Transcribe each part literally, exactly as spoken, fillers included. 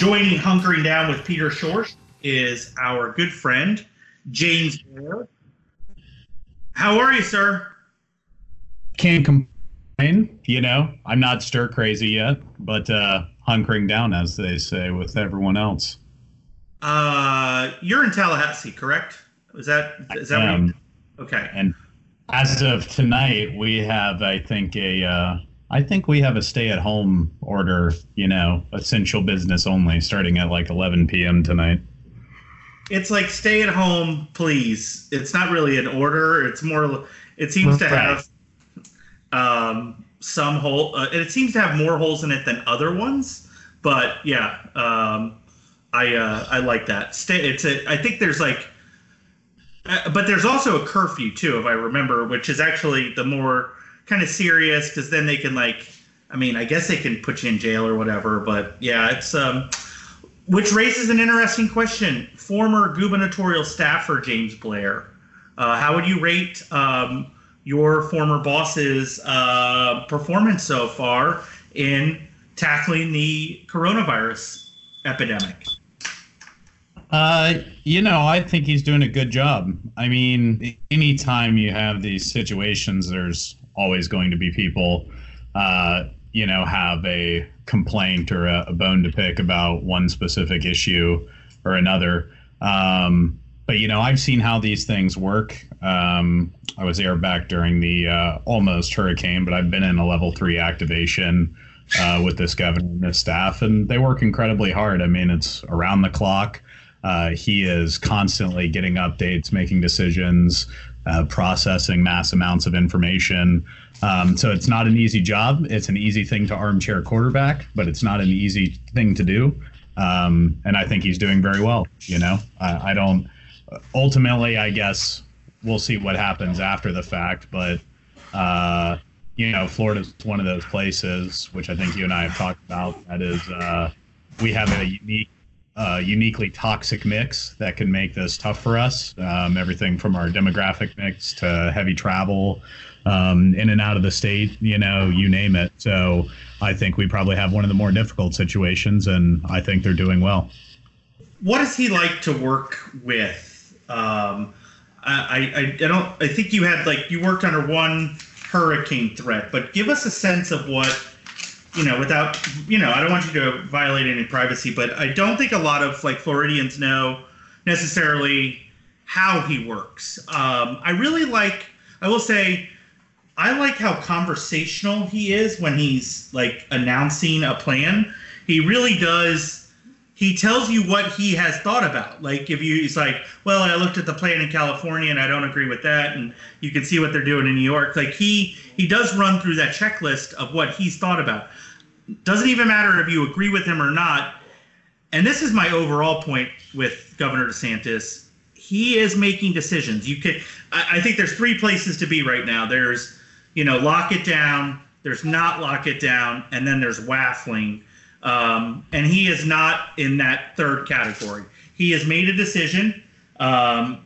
Joining Hunkering Down with Peter Schorsch is our good friend, James Blair. How are you, sir? Can't complain. You know, I'm not stir crazy yet, but uh, hunkering down, as they say, with everyone else. Uh, you're in Tallahassee, correct? Is that is that um, what you okay? And as of tonight, we have, I think a, uh, I think we have a stay-at-home order. You know, essential business only, starting at like eleven p.m. tonight. It's like stay at home, please. It's not really an order. It's more. It seems to have um, some hole. Uh, it seems to have more holes in it than other ones. But yeah, um, I uh, I like that. Stay. It's a. I think there's like. Uh, but there's also a curfew too, if I remember, which is actually the more kind of serious, because then they can like. I mean, I guess they can put you in jail or whatever. But yeah, it's. Um, Which raises an interesting question. Former gubernatorial staffer James Blair, uh, how would you rate um, your former boss's uh, performance so far in tackling the coronavirus epidemic? Uh, you know, I think he's doing a good job. I mean, anytime you have these situations, there's always going to be people, uh, you know, have a complaint or a, a bone to pick about one specific issue or another. Um, but, you know, I've seen how these things work. Um, I was air back during the uh, almost hurricane, but I've been in a level three activation uh, with this governor and this staff, and they work incredibly hard. I mean, it's around the clock. Uh, he is constantly getting updates, making decisions, uh, processing mass amounts of information. Um, so it's not an easy job. It's an easy thing to armchair quarterback, but it's not an easy thing to do. Um, and I think he's doing very well. You know, I, I don't ultimately, I guess we'll see what happens after the fact. But, uh, you know, Florida's one of those places, which I think you and I have talked about. That is uh, we have a unique, uh, uniquely toxic mix that can make this tough for us. Um, everything from our demographic mix to heavy travel. Um, in and out of the state, you know, you name it. So I think we probably have one of the more difficult situations, and I think they're doing well. What is he like to work with? Um, I, I, I don't. I think you had like you worked under one hurricane threat, but give us a sense of what you know. Without you know, I don't want you to violate any privacy, but I don't think a lot of like Floridians know necessarily how he works. Um, I really like. I will say. I like how conversational he is when he's like announcing a plan. He really does. He tells you what he has thought about. Like if you, he's like, well, I looked at the plan in California and I don't agree with that. And you can see what they're doing in New York. Like he, he does run through that checklist of what he's thought about. Doesn't even matter if you agree with him or not. And this is my overall point with Governor DeSantis. He is making decisions. You could, I, I think there's three places to be right now. There's, you know, lock it down, there's not lock it down, and then there's waffling. Um, and he is not in that third category. He has made a decision um,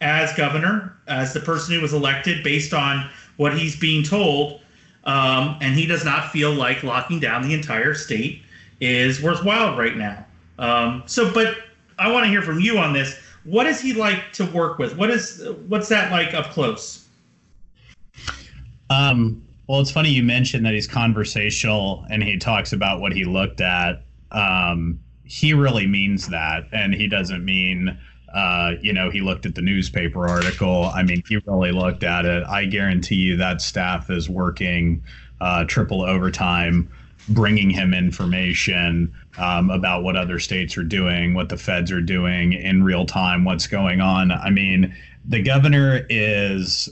as governor, as the person who was elected, based on what he's being told, um, and he does not feel like locking down the entire state is worthwhile right now. Um, so, but I want to hear from you on this. What is he like to work with? What is, what's that like up close? Um, well, it's funny you mentioned that he's conversational and he talks about what he looked at. Um, he really means that. And he doesn't mean, uh, you know, he looked at the newspaper article. I mean, he really looked at it. I guarantee you that staff is working uh, triple overtime, bringing him information um, about what other states are doing, what the feds are doing in real time, what's going on. I mean, the governor is...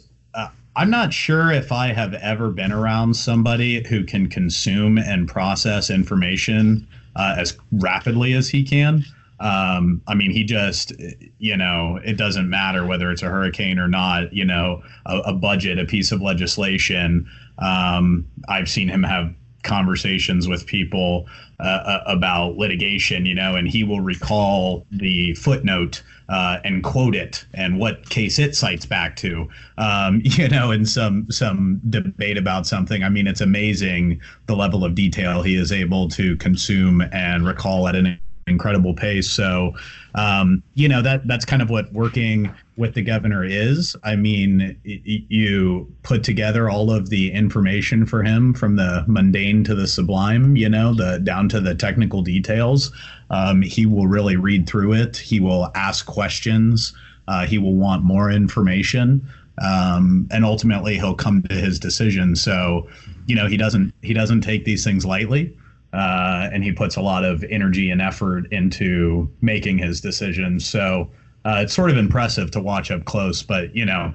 I'm not sure if I have ever been around somebody who can consume and process information uh, as rapidly as he can. Um, I mean, he just, you know, it doesn't matter whether it's a hurricane or not, you know, a, a budget, a piece of legislation. Um, I've seen him have conversations with people uh, about litigation, you know, and he will recall the footnote uh, and quote it and what case it cites back to, um, you know, in some some debate about something. I mean, it's amazing the level of detail he is able to consume and recall at an incredible pace. So, um, you know, that that's kind of what working with the governor is. I mean, it, it, you put together all of the information for him, from the mundane to the sublime, you know, the down to the technical details. Um, he will really read through it. He will ask questions. Uh, he will want more information. Um, and ultimately, he'll come to his decision. So, you know, he doesn't he doesn't take these things lightly. Uh, and he puts a lot of energy and effort into making his decisions. So uh, it's sort of impressive to watch up close. But, you know,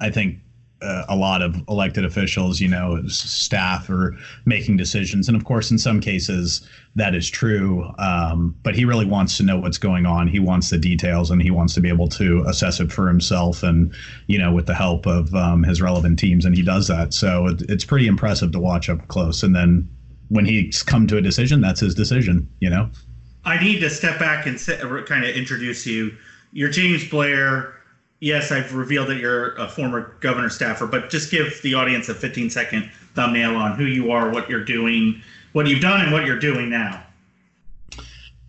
I think uh, a lot of elected officials, you know, staff are making decisions. And, of course, in some cases that is true. Um, but he really wants to know what's going on. He wants the details, and he wants to be able to assess it for himself and, you know, with the help of um, his relevant teams. And he does that. So it, it's pretty impressive to watch up close. And then when he's come to a decision, that's his decision, you know? I need to step back and sit, kind of introduce you. You're James Blair. Yes, I've revealed that you're a former governor staffer, but just give the audience a fifteen-second thumbnail on who you are, what you're doing, what you've done, and what you're doing now.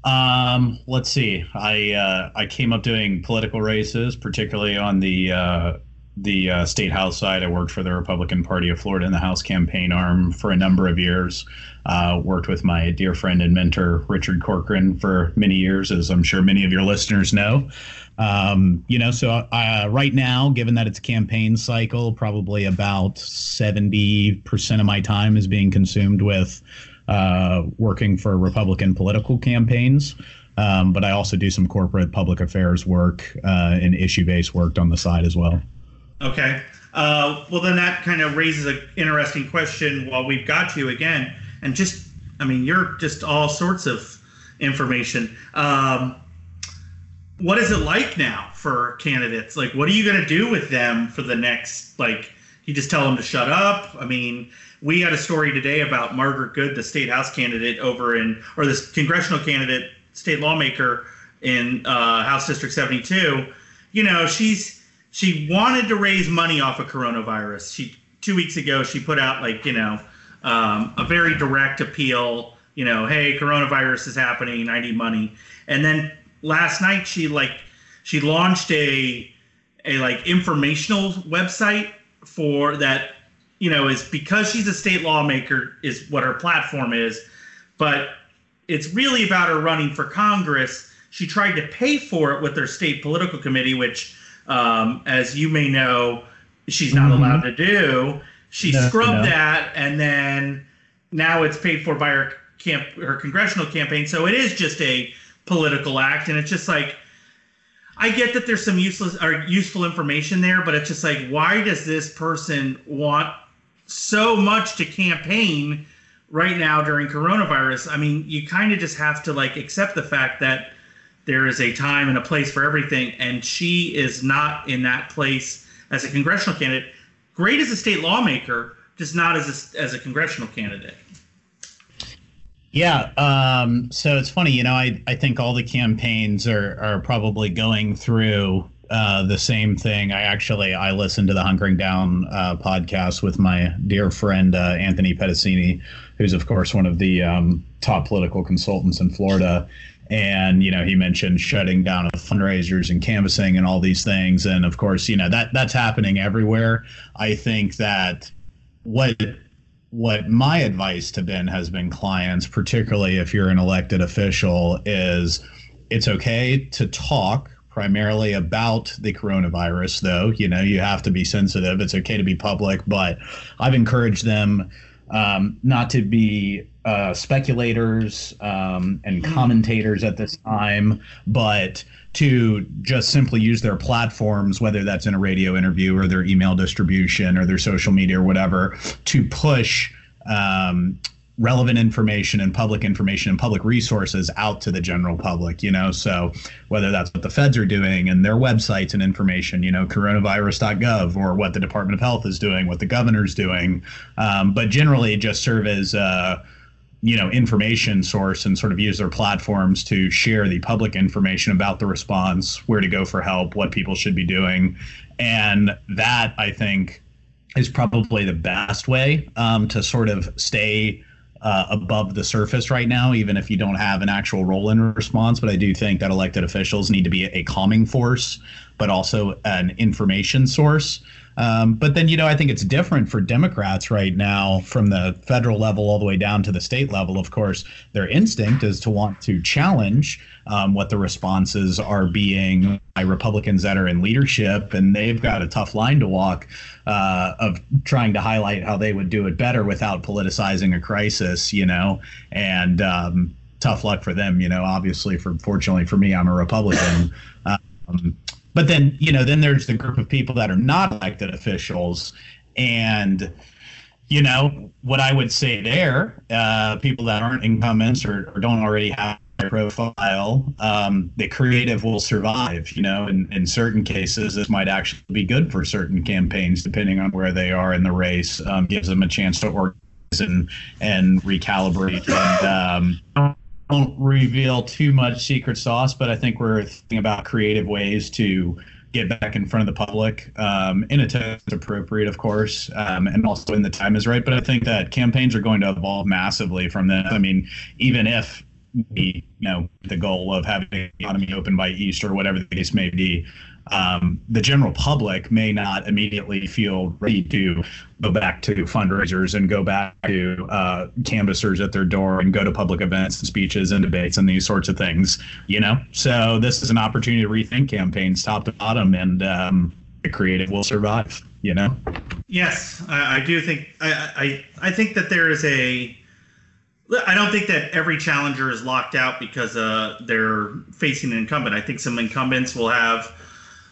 Um, let's see. I uh, I came up doing political races, particularly on the uh, the uh, state House side. I worked for the Republican Party of Florida in the House campaign arm for a number of years. Uh, worked with my dear friend and mentor, Richard Corcoran, for many years, as I'm sure many of your listeners know. Um, you know, so uh, right now, given that it's campaign cycle, probably about seventy percent of my time is being consumed with uh, working for Republican political campaigns. Um, but I also do some corporate public affairs work uh, and issue-based work on the side as well. Okay. Uh, well, then that kind of raises an interesting question while we've got you again. And just, I mean, you're just all sorts of information. Um, what is it like now for candidates? Like, what are you going to do with them for the next, like, you just tell them to shut up? I mean, we had a story today about Margaret Good, the state house candidate over in, or this congressional candidate, state lawmaker in uh, House District seventy-two. You know, she's, She wanted to raise money off of coronavirus. She two weeks ago, she put out like, you know, um, a very direct appeal, you know, hey, coronavirus is happening, I need money. And then last night she like she launched a a like informational website for that, you know, is because she's a state lawmaker is what her platform is. But it's really about her running for Congress. She tried to pay for it with their state political committee, which Um, as you may know, she's not mm-hmm. allowed to do. She no, scrubbed no. that, and then now it's paid for by her camp, her congressional campaign. So it is just a political act, and it's just like, I get that there's some useless or useful information there, but it's just like, why does this person want so much to campaign right now during coronavirus? I mean, you kind of just have to like accept the fact that there is a time and a place for everything, and she is not in that place as a congressional candidate. Great as a state lawmaker, just not as a, as a congressional candidate. Yeah, um, so it's funny, you know, I, I think all the campaigns are, are probably going through uh, the same thing. I actually, I listened to the Hunkering Down uh, podcast with my dear friend, uh, Anthony Pedicini, who's, of course, one of the um, top political consultants in Florida. And, you know, he mentioned shutting down of fundraisers and canvassing and all these things. And, of course, you know, that that's happening everywhere. I think that what what my advice to Ben has been clients, particularly if you're an elected official, is it's OK to talk primarily about the coronavirus, though. You know, you have to be sensitive. It's OK to be public. But I've encouraged them um, not to be Uh, speculators um, and commentators at this time, but to just simply use their platforms, whether that's in a radio interview or their email distribution or their social media or whatever, to push um, relevant information and public information and public resources out to the general public, you know, so whether that's what the feds are doing and their websites and information, you know, coronavirus dot gov, or what the Department of Health is doing, what the governor's doing, um, but generally just serve as, uh, you know, information source and sort of use their platforms to share the public information about the response, where to go for help, what people should be doing. And that, I think, is probably the best way um, to sort of stay Uh, above the surface right now, even if you don't have an actual role in response. But I do think that elected officials need to be a calming force, but also an information source. Um, but then, you know, I think it's different for Democrats right now from the federal level all the way down to the state level. Of course, their instinct is to want to challenge um, what the responses are being by Republicans that are in leadership. And they've got a tough line to walk uh, of trying to highlight how they would do it better without politicizing a crisis, you know, and um, tough luck for them, you know, obviously, for fortunately for me, I'm a Republican. Um, But then, you know, then there's the group of people that are not elected officials. And, you know, what I would say there, uh, people that aren't incumbents or, or don't already have a profile, um, the creative will survive. You know, in, in certain cases, this might actually be good for certain campaigns, depending on where they are in the race, um, gives them a chance to organize and, and recalibrate. And, um, don't reveal too much secret sauce, but I think we're thinking about creative ways to get back in front of the public um, in a time that's appropriate, of course, um, and also when the time is right. But I think that campaigns are going to evolve massively from this. I mean, even if we, you know, the goal of having the economy open by Easter or whatever the case may be, um, the general public may not immediately feel ready to go back to fundraisers and go back to uh, canvassers at their door and go to public events and speeches and debates and these sorts of things, you know? So this is an opportunity to rethink campaigns top to bottom, and um, the creative will survive, you know? Yes, I, I do think, I, I, I think that there is a, I don't think that every challenger is locked out because uh, they're facing an incumbent. I think some incumbents will have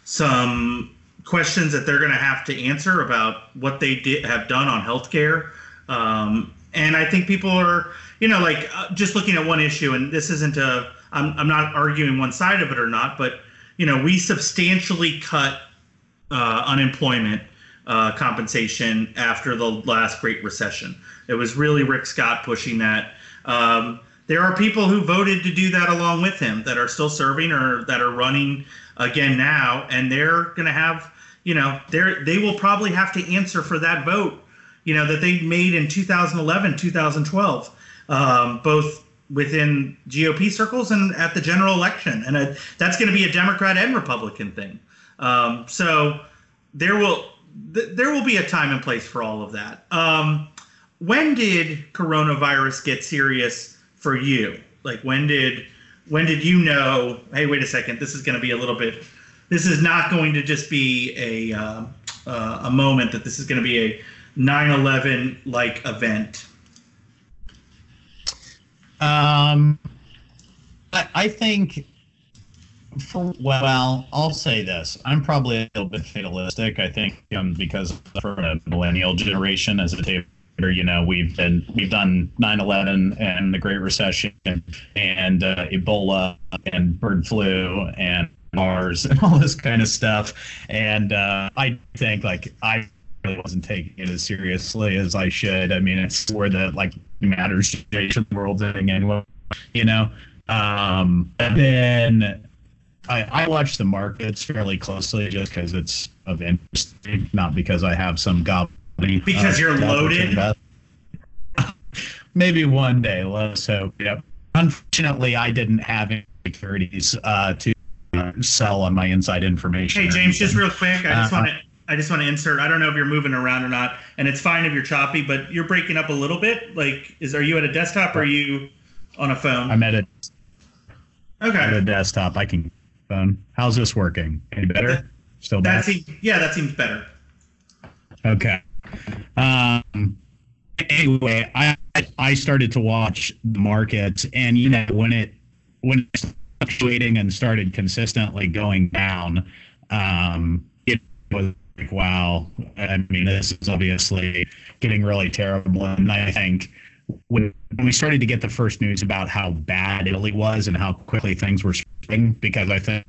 some questions that they're going to have to answer about what they did, have done on healthcare. Um, and I think people are, you know, like uh, just looking at one issue, and this isn't a, I'm, I'm not arguing one side of it or not, but, you know, we substantially cut uh, unemployment Uh, compensation after the last Great Recession. It was really Rick Scott pushing that. Um, there are people who voted to do that along with him that are still serving or that are running again now, and they're going to have, you know, they're, they will probably have to answer for that vote, you know, that they made in two thousand eleven, two thousand twelve, um, both within G O P circles and at the general election. And uh, that's going to be a Democrat and Republican thing. Um, so there will... There will be a time and place for all of that. Um, when did coronavirus get serious for you? Like, when did when did you know, hey, wait a second, this is going to be a little bit, this is not going to just be a, uh, uh, a moment, that this is going to be a nine eleven-like event? Um, I, I think... For, well, I'll say this. I'm probably a little bit fatalistic. I think um, because for a millennial generation, as a taper, you know, we've been we've done nine eleven and the Great Recession and, and uh, Ebola and bird flu and SARS and all this kind of stuff. And uh, I think like I really wasn't taking it as seriously as I should. I mean, it's where the like matters generation the world's ending anyway, you know. Um, and then. I, I watch the markets fairly closely just because it's of interest, not because I have some gobbling. Because uh, you're loaded? Maybe one day, let's hope. Yep. Unfortunately, I didn't have any securities uh, to uh, sell on my inside information. Hey, James, just real quick, I just uh, want to I just want to insert, I don't know if you're moving around or not, and it's fine if you're choppy, but you're breaking up a little bit. Like, is are you at a desktop or are you on a phone? I'm at a, okay. at a desktop. I can... Phone. How's this working? Any better? Still better? That seems, yeah, that seems better. Okay. Um, anyway, I I started to watch the markets, and you know when it when it's fluctuating and started consistently going down, um, it was like, wow. I mean, this is obviously getting really terrible, and I think when we started to get the first news about how bad Italy was and how quickly things were spreading, because I think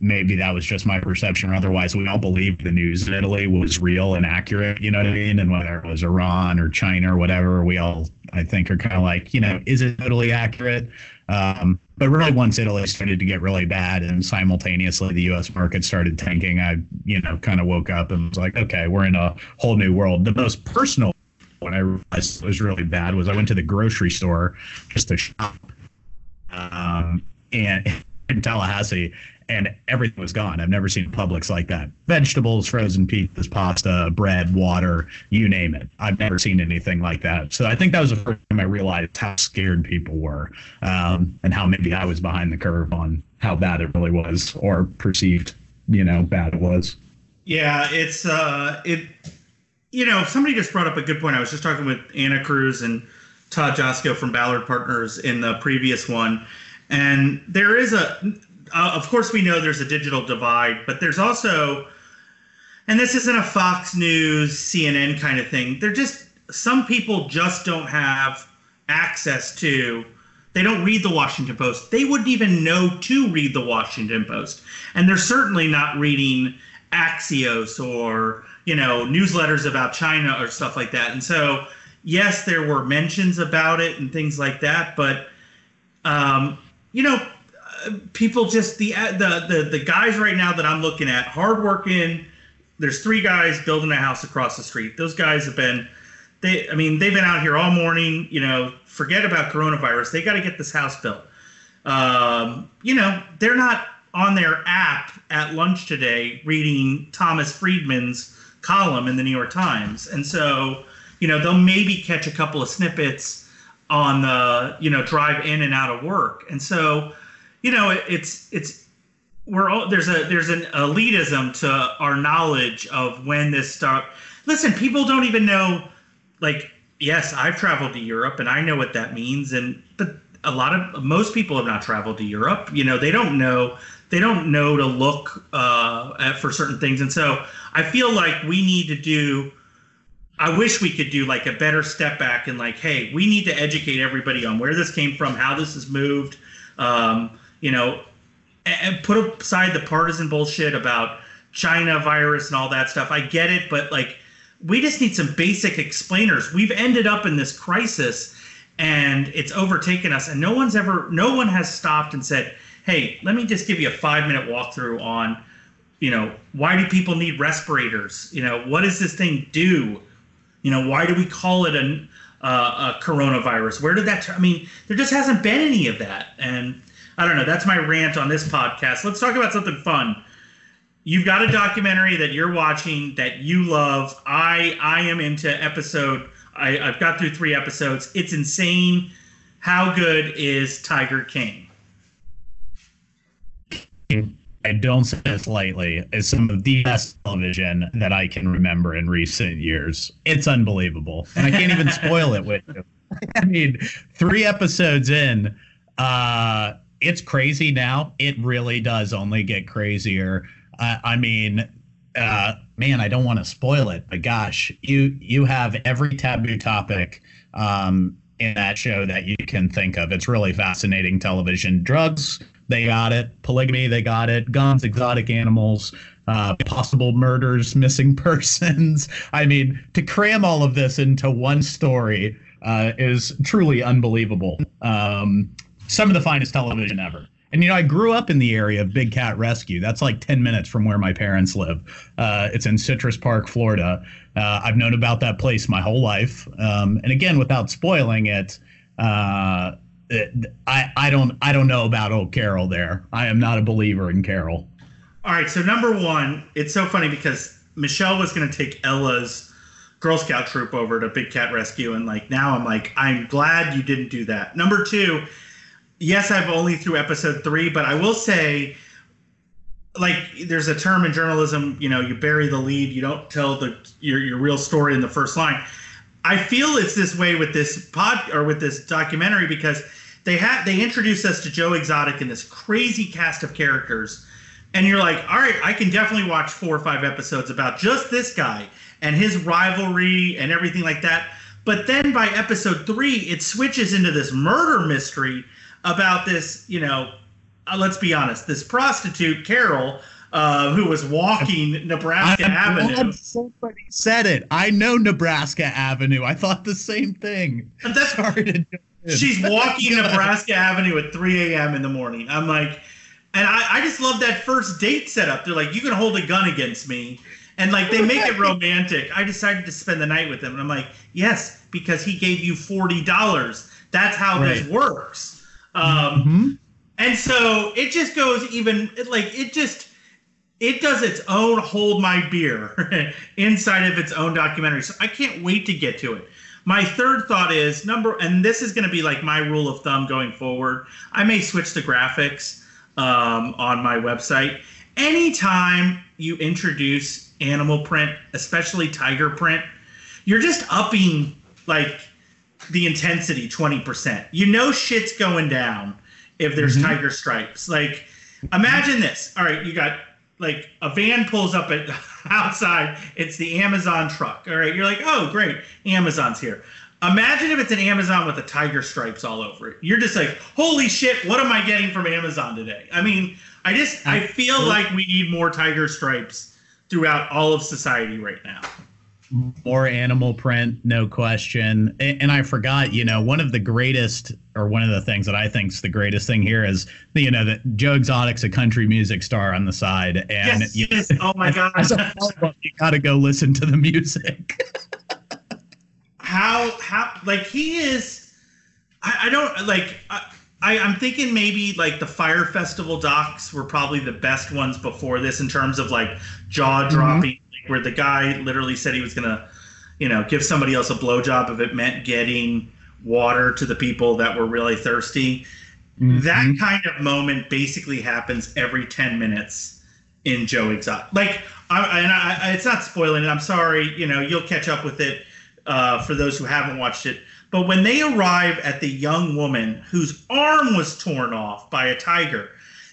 maybe that was just my perception, or otherwise we all believed the news in Italy was real and accurate, you know what I mean? And whether it was Iran or China or whatever, we all, I think, are kind of like, you know, is it totally accurate? Um, but really, once Italy started to get really bad and simultaneously the U S market started tanking, I, you know, kind of woke up and was like, okay, we're in a whole new world. The most personal one I realized was really bad was I went to the grocery store just to shop um, and in Tallahassee, and everything was gone. I've never seen Publix like that. Vegetables, frozen pizzas, pasta, bread, water, you name it. I've never seen anything like that. So I think that was the first time I realized how scared people were, um, and how maybe I was behind the curve on how bad it really was, or perceived, you know, bad it was. Yeah, it's, uh, it, you know, somebody just brought up a good point. I was just talking with Anna Cruz and Todd Josko from Ballard Partners in the previous one. And there is a, Uh, of course, we know there's a digital divide, but there's also, and this isn't a Fox News, C N N kind of thing. They're just, some people just don't have access to, they don't read the Washington Post. They wouldn't even know to read the Washington Post. And they're certainly not reading Axios or, you know, newsletters about China or stuff like that. And so, yes, there were mentions about it and things like that, but, um, you know, people just the, the the the guys right now that I'm looking at, hardworking. There's three guys building a house across the street. Those guys have been, they I mean they've been out here all morning. You know, forget about coronavirus. They got to get this house built. Um, you know, they're not on their app at lunch today reading Thomas Friedman's column in the New York Times, and so you know they'll maybe catch a couple of snippets on the you know drive in and out of work, and so. You know, it, it's it's we're all there's a there's an elitism to our knowledge of when this stuff. Listen, people don't even know. Like, yes, I've traveled to Europe and I know what that means. And but a lot of most people have not traveled to Europe. You know, they don't know they don't know to look uh, at, for certain things. And so I feel like we need to do. I wish we could do like a better step back and like, hey, we need to educate everybody on where this came from, how this has moved. Um, You know, and put aside the partisan bullshit about China virus and all that stuff. I get it, but like, we just need some basic explainers. We've ended up in this crisis, and it's overtaken us, and no one's ever, no one has stopped and said, "Hey, let me just give you a five-minute walkthrough on, you know, why do people need respirators? You know, what does this thing do? You know, why do we call it a, uh, a coronavirus? Where did that? T-? I mean, there just hasn't been any of that, and." I don't know. That's my rant on this podcast. Let's talk about something fun. You've got a documentary that you're watching that you love. I I am into episode. I, I've got through three episodes. It's insane. How good is Tiger King? I don't say this lightly. It's some of the best television that I can remember in recent years. It's unbelievable, and I can't even spoil it with you. I mean, three episodes in. Uh, It's crazy now. It really does only get crazier. Uh, I mean, uh, man, I don't want to spoil it, but gosh, you you have every taboo topic um, in that show that you can think of. It's really fascinating television. Drugs, they got it. Polygamy, they got it. Guns, exotic animals, uh, possible murders, missing persons. I mean, to cram all of this into one story uh, is truly unbelievable. Um Some of the finest television ever. And, you know, I grew up in the area of Big Cat Rescue. That's like ten minutes from where my parents live. Uh, it's in Citrus Park, Florida. Uh, I've known about that place my whole life. Um, and again, without spoiling it, uh, it I, I don't I don't know about old Carol there. I am not a believer in Carol. All right. So, number one, it's so funny because Michelle was going to take Ella's Girl Scout troop over to Big Cat Rescue. And like now I'm like, I'm glad you didn't do that. Number two. Yes, I've only through episode three, but I will say, like, there's a term in journalism, you know, you bury the lead, you don't tell the your your real story in the first line. I feel it's this way with this pod or with this documentary because they had they introduced us to Joe Exotic and this crazy cast of characters, and you're like, all right, I can definitely watch four or five episodes about just this guy and his rivalry and everything like that. But then by episode three, it switches into this murder mystery about this, you know, uh, let's be honest, this prostitute, Carol, uh, who was walking Nebraska I'm Avenue. Glad somebody said it. I know Nebraska Avenue. I thought the same thing. But that's Sorry to jump in. She's walking Nebraska Avenue at three a.m. in the morning. I'm like, and I, I just love that first date setup. They're like, you can hold a gun against me. And, like, they make it romantic. I decided to spend the night with him. And I'm like, yes, because he gave you forty dollars. That's how right. this works. Um, mm-hmm. And so it just goes even, like, it just, it does its own hold my beer inside of its own documentary. So I can't wait to get to it. My third thought is, number, and this is going to be, like, my rule of thumb going forward. I may switch the graphics um, on my website. Anytime you introduce animal print, especially tiger print, you're just upping like the intensity twenty percent. You know shit's going down if there's mm-hmm. tiger stripes. Like, imagine this. All right, you got like a van pulls up at outside. It's the Amazon truck. All right, you're like, oh great, Amazon's here. Imagine if it's an Amazon with the tiger stripes all over it. You're just like, holy shit, what am I getting from Amazon today? I mean, I just I feel like we need more tiger stripes throughout all of society right now. More animal print, no question. And, and I forgot, you know, one of the greatest, or one of the things that I think is the greatest thing here is, you know, that Joe Exotic's a country music star on the side. And yes, you, yes. Oh my God. You got to go listen to the music. how, how, like he is, I, I don't, like, I, I, I'm thinking maybe like the Fyre Festival docs were probably the best ones before this in terms of like jaw dropping, mm-hmm. like where the guy literally said he was going to, you know, give somebody else a blowjob if it meant getting water to the people that were really thirsty. Mm-hmm. That kind of moment basically happens every ten minutes in Joe Exotic. Like, I, and I, it's not spoiling it. I'm sorry. You know, you'll catch up with it uh, for those who haven't watched it. But when they arrive at the young woman whose arm was torn off by a tiger,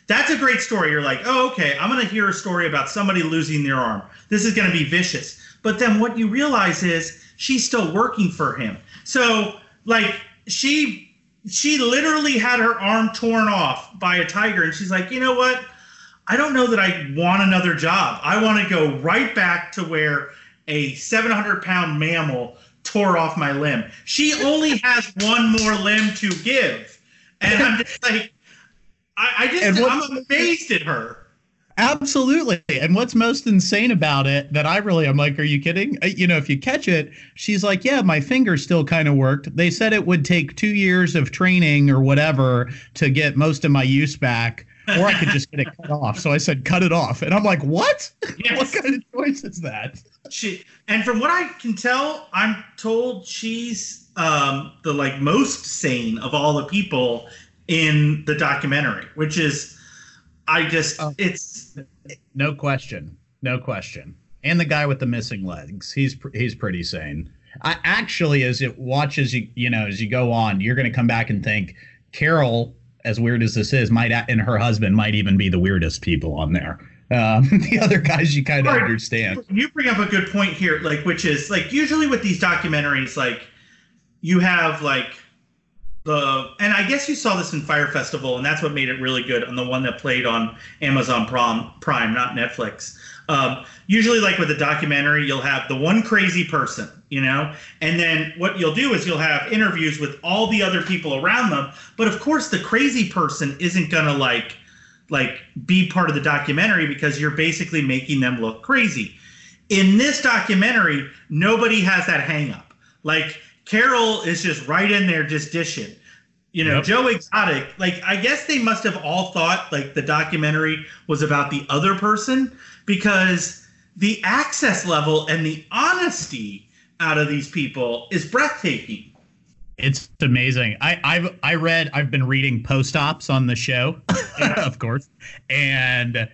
that's a great story. You're like, oh, okay, I'm going to hear a story about somebody losing their arm. This is going to be vicious. But then what you realize is she's still working for him. So, like, she she literally had her arm torn off by a tiger. And she's like, you know what? I don't know that I want another job. I want to go right back to where a seven hundred pound mammal tore off my limb. She only has one more limb to give. And I'm just like, I, I just, I'm amazed at her. Absolutely. And what's most insane about it that I really, I'm like, are you kidding? You know, if you catch it, she's like, yeah, my finger still kind of worked. They said it would take two years of training or whatever to get most of my use back, or I could just get it cut off. So I said, cut it off. And I'm like, what? Yes. What kind of choice is that? She, and from what I can tell, I'm told she's um, the like most sane of all the people in the documentary, which is, I just, oh, it's. No question. No question. And the guy with the missing legs, he's, he's pretty sane. I actually, as it watches you, you know, as you go on, you're going to come back and think Carol, as weird as this is, might and her husband might even be the weirdest people on there. Um, the other guys you kind of right. understand. You bring up a good point here, like which is like usually with these documentaries, like you have like the and I guess you saw this in Fyre Festival, and that's what made it really good on the one that played on Amazon Prime, not Netflix. Um, usually, like with a documentary, you'll have the one crazy person, you know, and then what you'll do is you'll have interviews with all the other people around them. But of course, the crazy person isn't gonna like, like be part of the documentary because you're basically making them look crazy. In this documentary, nobody has that hang up. Like Carol is just right in there, just dishing. You know, yep. Joe Exotic, like, I guess they must have all thought, like, the documentary was about the other person because the access level and the honesty out of these people is breathtaking. It's amazing. I, I've I read, I've been reading post-ops on the show, yeah. of course, and uh,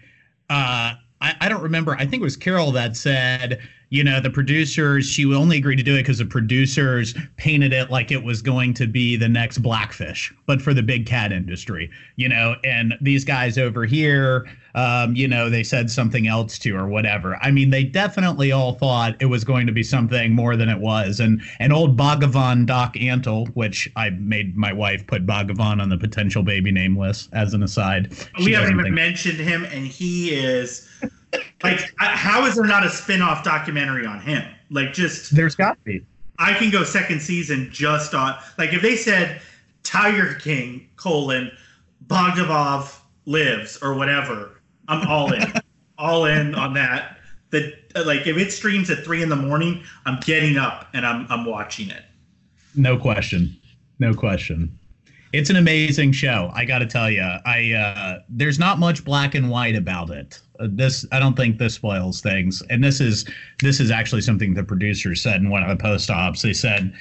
I, I don't remember, I think it was Carol that said, you know, the producers, she would only agree to do it because the producers painted it like it was going to be the next Blackfish, but for the big cat industry, you know, and these guys over here, um, you know, they said something else to or whatever. I mean, they definitely all thought it was going to be something more than it was. And an old Bhagavan Doc Antle, which I made my wife put Bhagavan on the potential baby name list as an aside. She we haven't even think- mentioned him, and he is like, how is there not a spin-off documentary on him? Like, just there's got to be. I can go second season just on, like, if they said Tiger King colon Bhagavan lives or whatever, I'm all in, all in on that. The like if it streams at three in the morning, I'm getting up and I'm I'm watching it. No question, no question. It's an amazing show. I got to tell you, I uh, there's not much black and white about it. This I don't think this spoils things. And this is this is actually something the producer said in one of the post ops. They said,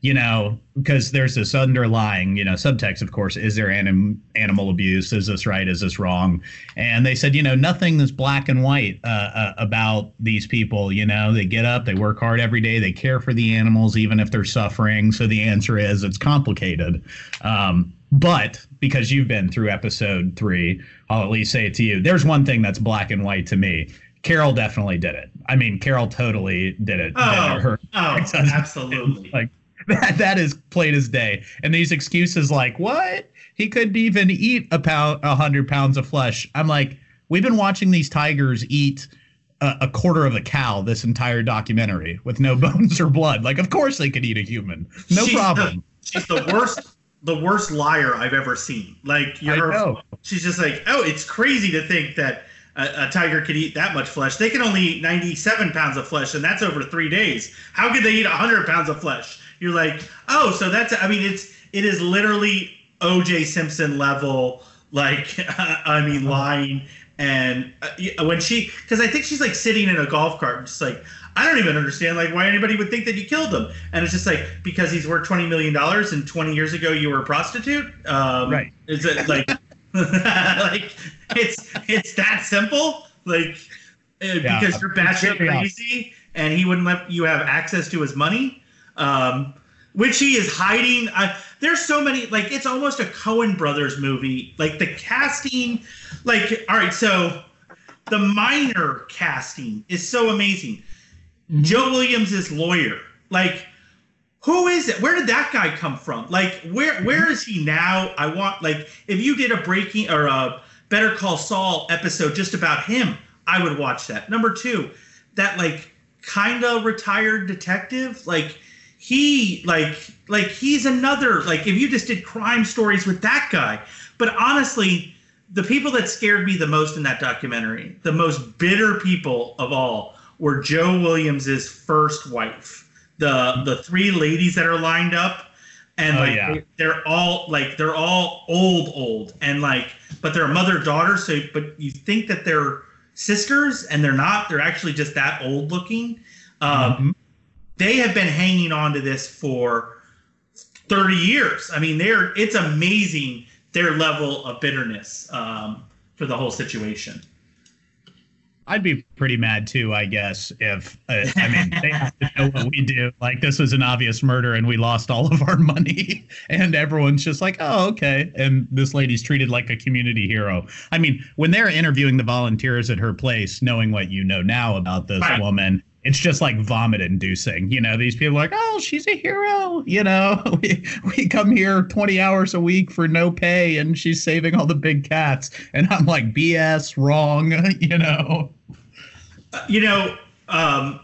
you know, because there's this underlying, you know, subtext, of course, is there anim- animal abuse? Is this right? Is this wrong? And they said, you know, nothing is black and white uh, uh, about these people. You know, they get up, they work hard every day, they care for the animals, even if they're suffering. So the answer is it's complicated. Um, but because you've been through episode three, I'll at least say it to you. There's one thing that's black and white to me. Carol definitely did it. I mean, Carol totally did it. Oh, her, oh absolutely. Like, That that is plain as day. And these excuses like, what? He couldn't even eat a pound, a hundred pounds of flesh. I'm like, we've been watching these tigers eat a, a quarter of a cow this entire documentary with no bones or blood. Like, of course they could eat a human. No she's problem. The, she's the worst, the worst liar I've ever seen. Like, you're, I know. She's just like, oh, it's crazy to think that a, a tiger could eat that much flesh. They can only eat ninety-seven pounds of flesh, and that's over three days. How could they eat one hundred pounds of flesh? You're like, oh, so that's, I mean, it's, it is literally O J. Simpson level, like, I mean, lying. And uh, when she, because I think she's like sitting in a golf cart and just like, I don't even understand, like, why anybody would think that you killed him. And it's just like, because he's worth twenty million dollars and twenty years ago you were a prostitute. Um, right. Is it like, like, it's, it's that simple? Like, yeah, because you're batshit crazy and he wouldn't let you have access to his money. Um, which he is hiding. I, there's so many, like, it's almost a Coen Brothers movie. Like, the casting, like, all right, so the minor casting is so amazing. Mm-hmm. Joe Williams' lawyer. Like, who is it? Where did that guy come from? Like, where where is he now? I want, like, if you did a Breaking or a Better Call Saul episode just about him, I would watch that. Number two, that, like, kind of retired detective, like, He like like he's another, like, if you just did crime stories with that guy. But honestly, the people that scared me the most in that documentary, the most bitter people of all, were Joe Williams's first wife, the the three ladies that are lined up, and oh, like yeah. they're all like they're all old old and like, but they're mother daughter. So but you think that they're sisters and they're not. They're actually just that old looking. Um, mm-hmm. They have been hanging on to this for thirty years. I mean, they're it's amazing their level of bitterness um, for the whole situation. I'd be pretty mad, too, I guess, if uh, I mean, they have to know what we do. Like, this was an obvious murder and we lost all of our money and everyone's just like, oh, OK. And this lady's treated like a community hero. I mean, when they're interviewing the volunteers at her place, knowing what you know now about this right. woman. It's just like vomit inducing. You know, these people are like, oh, she's a hero. You know, we, we come here twenty hours a week for no pay and she's saving all the big cats. And I'm like, B S, wrong, you know. You know, um,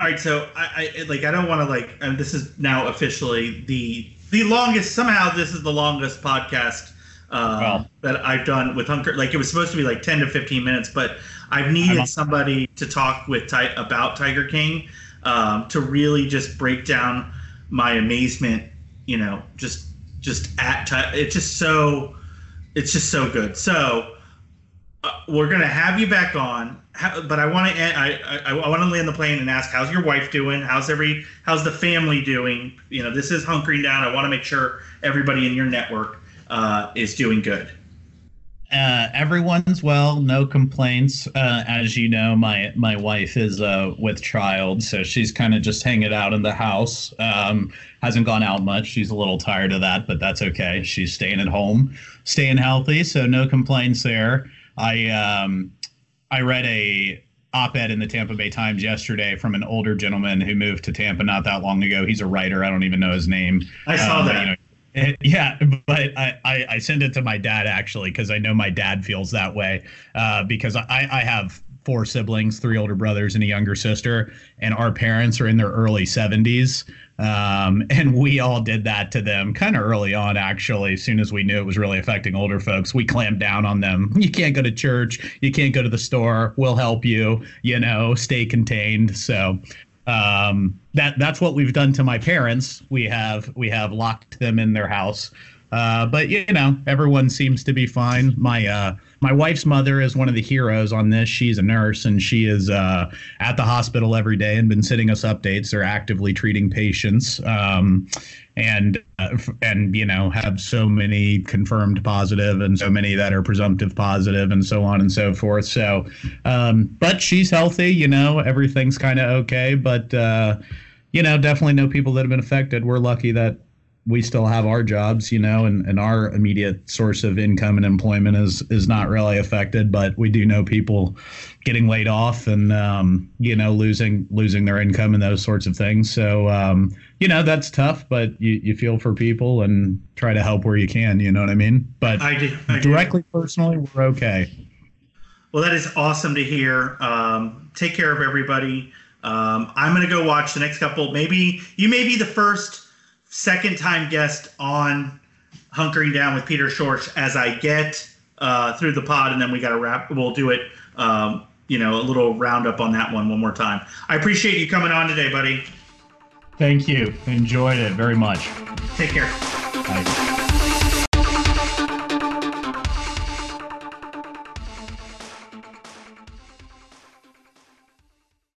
all right. So I, I like I don't want to like and this is now officially the the longest. Somehow this is the longest podcast uh, well, that I've done with Hunker. Like, it was supposed to be like ten to fifteen minutes, but I've needed somebody to talk with ty- about Tiger King um, to really just break down my amazement. You know, just just at ty- it's just so it's just so good. So uh, we're gonna have you back on, how, but I want to I I, I want to land the plane and ask, how's your wife doing? How's every how's the family doing? You know, this is hunkering down. I want to make sure everybody in your network uh, is doing good. Uh, everyone's well, no complaints. Uh, as you know, my my wife is uh, with child, so she's kind of just hanging out in the house. Um, hasn't gone out much. She's a little tired of that, but that's okay. She's staying at home, staying healthy, so no complaints there. I um, I read a op-ed in the Tampa Bay Times yesterday from an older gentleman who moved to Tampa not that long ago. He's a writer. I don't even know his name. I saw um, that. You know, it, yeah, but I, I, I send it to my dad, actually, because I know my dad feels that way, uh, because I, I have four siblings, three older brothers and a younger sister, and our parents are in their early seventies. Um, and we all did that to them kind of early on, actually. As soon as we knew it was really affecting older folks, we clamped down on them. You can't go to church. You can't go to the store. We'll help you, you know, stay contained. So um, that that's what we've done to my parents. We have we have locked them in their house. Uh, but, you know, everyone seems to be fine. My uh, my wife's mother is one of the heroes on this. She's a nurse, and she is uh, at the hospital every day and been sending us updates. They're actively treating patients um, and, uh, and, you know, have so many confirmed positive and so many that are presumptive positive and so on and so forth. So um, but she's healthy. You know, everything's kind of OK. But, uh, you know, definitely know people that have been affected. We're lucky that we still have our jobs, you know, and, and our immediate source of income and employment is is not really affected. But we do know people getting laid off and, um, you know, losing losing their income and those sorts of things. So, um, you know, that's tough. But you, you feel for people and try to help where you can. You know what I mean? But I get, I get directly, it. Personally, we're OK. Well, that is awesome to hear. Um, take care of everybody. Um, I'm going to go watch the next couple. Maybe you may be the first second time guest on Hunkering Down with Peter Schorsch as I get uh, through the pod, and then we got to wrap. We'll do it, um, you know, a little roundup on that one one more time. I appreciate you coming on today, buddy. Thank you. Enjoyed it very much. Take care. Bye.